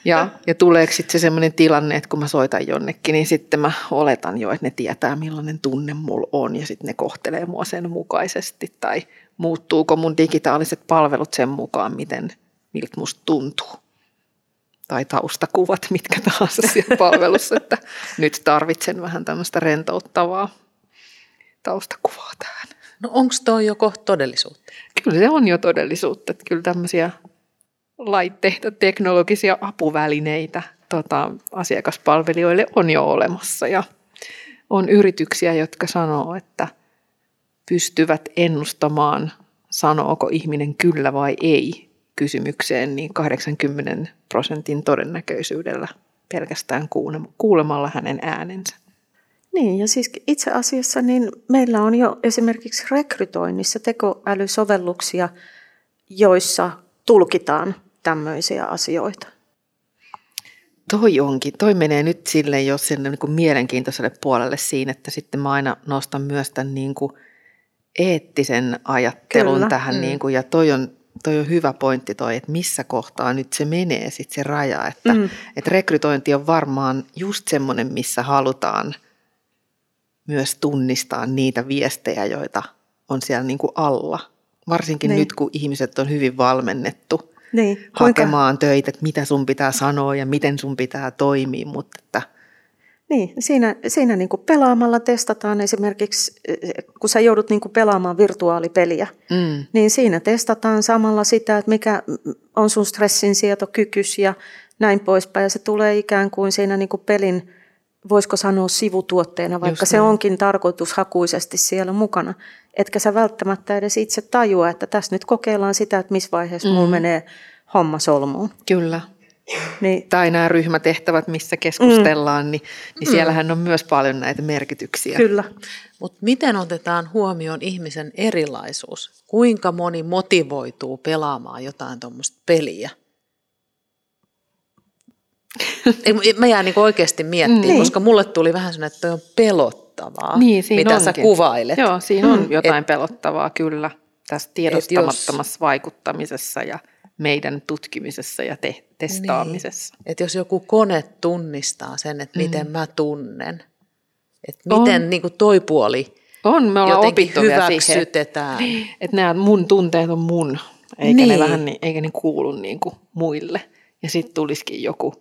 Ja, ja tuleeko sitten se sellainen tilanne, että kun mä soitan jonnekin, niin sitten mä oletan jo, että ne tietää millainen tunne mulla on ja sitten ne kohtelee mua sen mukaisesti. Tai muuttuuko mun digitaaliset palvelut sen mukaan, miten, miltä musta tuntuu. Tai taustakuvat, mitkä tahansa siellä palvelussa, että nyt tarvitsen vähän tämmöistä rentouttavaa taustakuvaa tähän. No onko toi joko todellisuutta? Kyllä se on jo todellisuutta. Että kyllä tämmöisiä laitteita, teknologisia apuvälineitä tota, asiakaspalvelijoille on jo olemassa. Ja on yrityksiä, jotka sanoo, että pystyvät ennustamaan, sanooko ihminen kyllä vai ei kysymykseen, niin kahdeksankymmenen prosentin todennäköisyydellä pelkästään kuulemalla hänen äänensä. Niin, ja siis itse asiassa niin meillä on jo esimerkiksi rekrytoinnissa tekoälysovelluksia, joissa tulkitaan tämmöisiä asioita. Toi onkin. Toi menee nyt silleen jo sille niin kuin mielenkiintoiselle puolelle siinä, että sitten mä aina nostan myös tämän niin kuin eettisen ajattelun Kyllä. tähän. Mm. Niin kuin, ja toi on, toi on hyvä pointti toi, että missä kohtaa nyt se menee sitten se raja. Että, mm. että rekrytointi on varmaan just semmoinen, missä halutaan myös tunnistaa niitä viestejä, joita on siellä niin kuin alla. Varsinkin niin. nyt, kun ihmiset on hyvin valmennettu niin. hakemaan töitä, että mitä sun pitää sanoa ja miten sun pitää toimia. Mutta että... Niin, siinä, siinä niin kuin pelaamalla testataan esimerkiksi, kun sä joudut niin kuin pelaamaan virtuaalipeliä, mm. niin siinä testataan samalla sitä, että mikä on sun stressinsietokykyys ja näin poispäin. Ja se tulee ikään kuin siinä niin kuin pelin, voisiko sanoa sivutuotteena, vaikka se onkin tarkoitushakuisesti siellä mukana. Etkä sä välttämättä edes itse tajua, että tässä nyt kokeillaan sitä, että missä vaiheessa mm. mulla menee homma solmuun. Kyllä. Niin. Tai nämä ryhmätehtävät, missä keskustellaan, mm. niin, niin mm. siellähän on myös paljon näitä merkityksiä. Kyllä. Mutta miten otetaan huomioon ihmisen erilaisuus? Kuinka moni motivoituu pelaamaan jotain tuommoista peliä? Mä jään niin oikeasti miettimään, niin. koska mulle tuli vähän sellainen, että toi on pelottavaa, niin, mitä onkin. Sä kuvailet. Joo, siinä on jotain et, pelottavaa kyllä tässä tiedostamattomassa jos, vaikuttamisessa ja meidän tutkimisessa ja te, testaamisessa. Niin. Että jos joku kone tunnistaa sen, että miten mm. mä tunnen, että miten niin kuin toi puoli on, me ollaan opittu vielä siihen, että et nämä mun tunteet on mun, eikä niin. ne, vähän, eikä ne kuulu niin kuin muille. Ja sitten tulisikin joku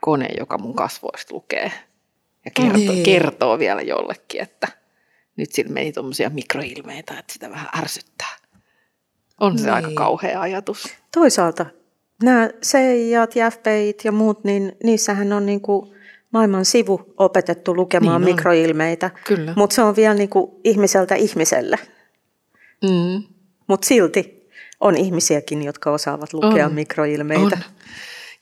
kone, joka mun kasvoista lukee ja kertoo, niin. kertoo vielä jollekin, että nyt sillä meni tuommoisia mikroilmeitä, että sitä vähän ärsyttää. On se niin. aika kauhea ajatus. Toisaalta nämä C I A:t ja F B I:t ja muut, niin niissähän on niinku maailman sivu opetettu lukemaan niin mikroilmeitä, mutta se on vielä niinku ihmiseltä ihmiselle. Mm. Mutta silti on ihmisiäkin, jotka osaavat lukea on. mikroilmeitä. On.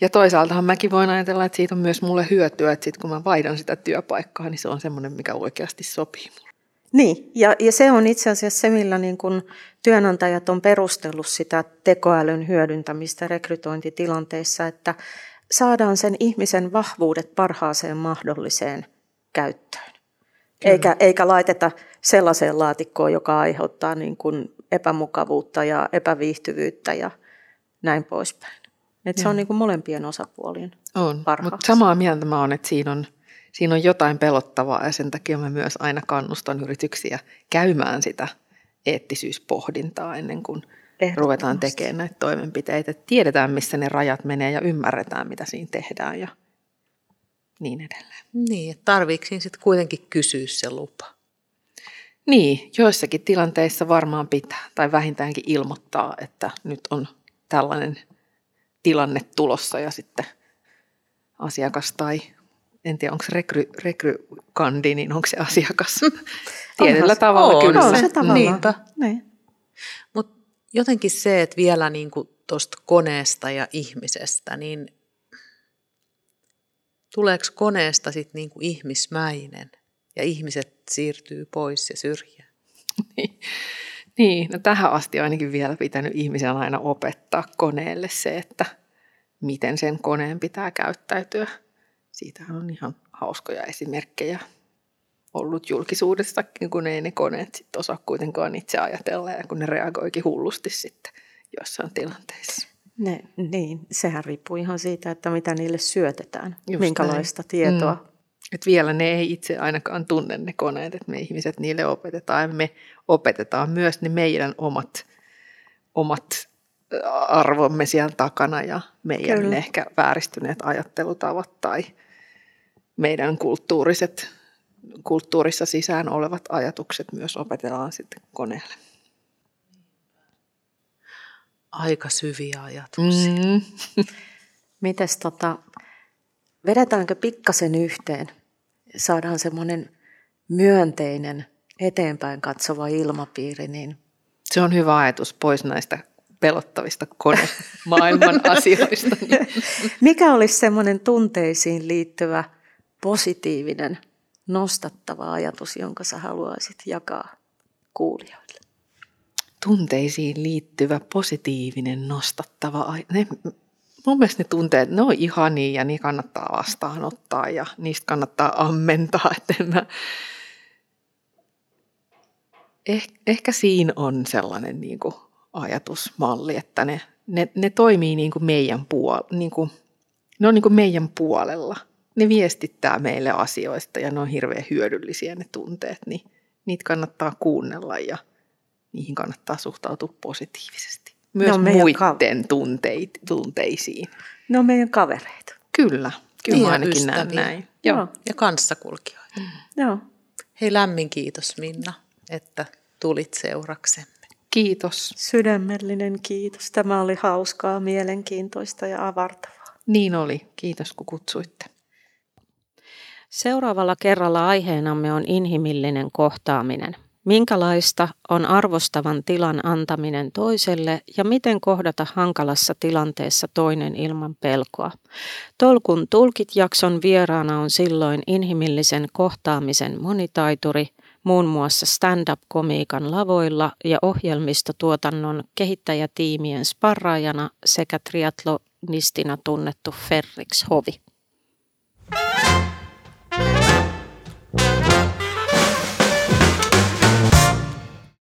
Ja toisaaltahan mäkin voin ajatella, että siitä on myös mulle hyötyä, että sit kun mä vaihdan sitä työpaikkaa, niin se on semmoinen, mikä oikeasti sopii mulle. Niin, ja, ja se on itse asiassa se, millä niin kun työnantajat on perustellut sitä tekoälyn hyödyntämistä rekrytointitilanteissa, että saadaan sen ihmisen vahvuudet parhaaseen mahdolliseen käyttöön. Eikä, eikä laiteta sellaiseen laatikkoon, joka aiheuttaa niin kun epämukavuutta ja epäviihtyvyyttä ja näin poispäin. Että se on niin kuin molempien osapuolien on, parhaaksi. Mutta samaa mieltä mä oon, että siinä on, siinä on jotain pelottavaa ja sen takia mä myös aina kannustan yrityksiä käymään sitä eettisyyspohdintaa ennen kuin ruvetaan tekemään näitä toimenpiteitä. Että tiedetään, missä ne rajat menee ja ymmärretään, mitä siinä tehdään ja niin edelleen. Niin, että tarviiko siinä sitten kuitenkin kysyä se lupa? Niin, joissakin tilanteissa varmaan pitää tai vähintäänkin ilmoittaa, että nyt on tällainen tilanne tulossa ja sitten asiakas tai, en tiedä onko se rekry, rekrykandi, niin onko se asiakas tietyllä tavalla on, kyllä. On se tavallaan. Niin. Mutta jotenkin se, että vielä niinku tuosta koneesta ja ihmisestä, niin tuleeko koneesta sitten niinku ihmismäinen ja ihmiset siirtyy pois ja syrjään? Niin. Niin, no tähän asti on ainakin vielä pitänyt ihmisen aina opettaa koneelle se, että miten sen koneen pitää käyttäytyä. Siitähän on ihan hauskoja esimerkkejä ollut julkisuudessakin, kun ei ne koneet sitten osaa kuitenkaan itse ajatella ja kun ne reagoikin hullusti sitten jossain tilanteissa. Ne, niin, sehän riippuu ihan siitä, että mitä niille syötetään, just minkälaista näin. Tietoa. Mm. Että vielä ne ei itse ainakaan tunne ne koneet, että me ihmiset niille opetetaan ja me opetetaan myös ne meidän omat, omat arvomme siellä takana ja meidän Kyllä. ehkä vääristyneet ajattelutavat tai meidän kulttuuriset kulttuurissa sisään olevat ajatukset myös opetellaan sitten koneelle. Aika syviä ajatuksia. Mm. Mites tota, vedetäänkö pikkasen yhteen? Saadaan semmoinen myönteinen, eteenpäin katsova ilmapiiri. Niin... Se on hyvä ajatus pois näistä pelottavista konemaailman asioista. Mikä olisi semmoinen tunteisiin liittyvä positiivinen, nostattava ajatus, jonka sä haluaisit jakaa kuulijoille? Tunteisiin liittyvä, positiivinen, nostattava ajatus. Mun mielestä ne tunteet, ne on ihania ja niitä kannattaa vastaanottaa ja niistä kannattaa ammentaa. Että mä... eh, ehkä siinä on sellainen niin kuin ajatusmalli, että ne, ne, ne toimii niin kuin meidän puol- niin kuin, ne on niin kuin meidän puolella. Ne viestittää meille asioista ja ne on hirveän hyödyllisiä ne tunteet, niin niitä kannattaa kuunnella ja niihin kannattaa suhtautua positiivisesti. Myös muiden kav- tunteit, tunteisiin. Ne on meidän kavereita. Kyllä, kyllä ja ainakin ystäviä. Näin. Joo. Joo. Ja kanssakulkijoita. Mm. Joo. Hei, lämmin kiitos Minna, että tulit seuraksemme. Kiitos. Sydämellinen kiitos. Tämä oli hauskaa, mielenkiintoista ja avartavaa. Niin oli. Kiitos kun kutsuitte. Seuraavalla kerralla aiheenamme on inhimillinen kohtaaminen. Minkälaista on arvostavan tilan antaminen toiselle ja miten kohdata hankalassa tilanteessa toinen ilman pelkoa. Tolkun tulkit-jakson vieraana on silloin inhimillisen kohtaamisen monitaituri, muun muassa stand-up-komiikan lavoilla ja ohjelmistotuotannon kehittäjätiimien sparraajana sekä triatlonistina tunnettu Ferrix Hovi.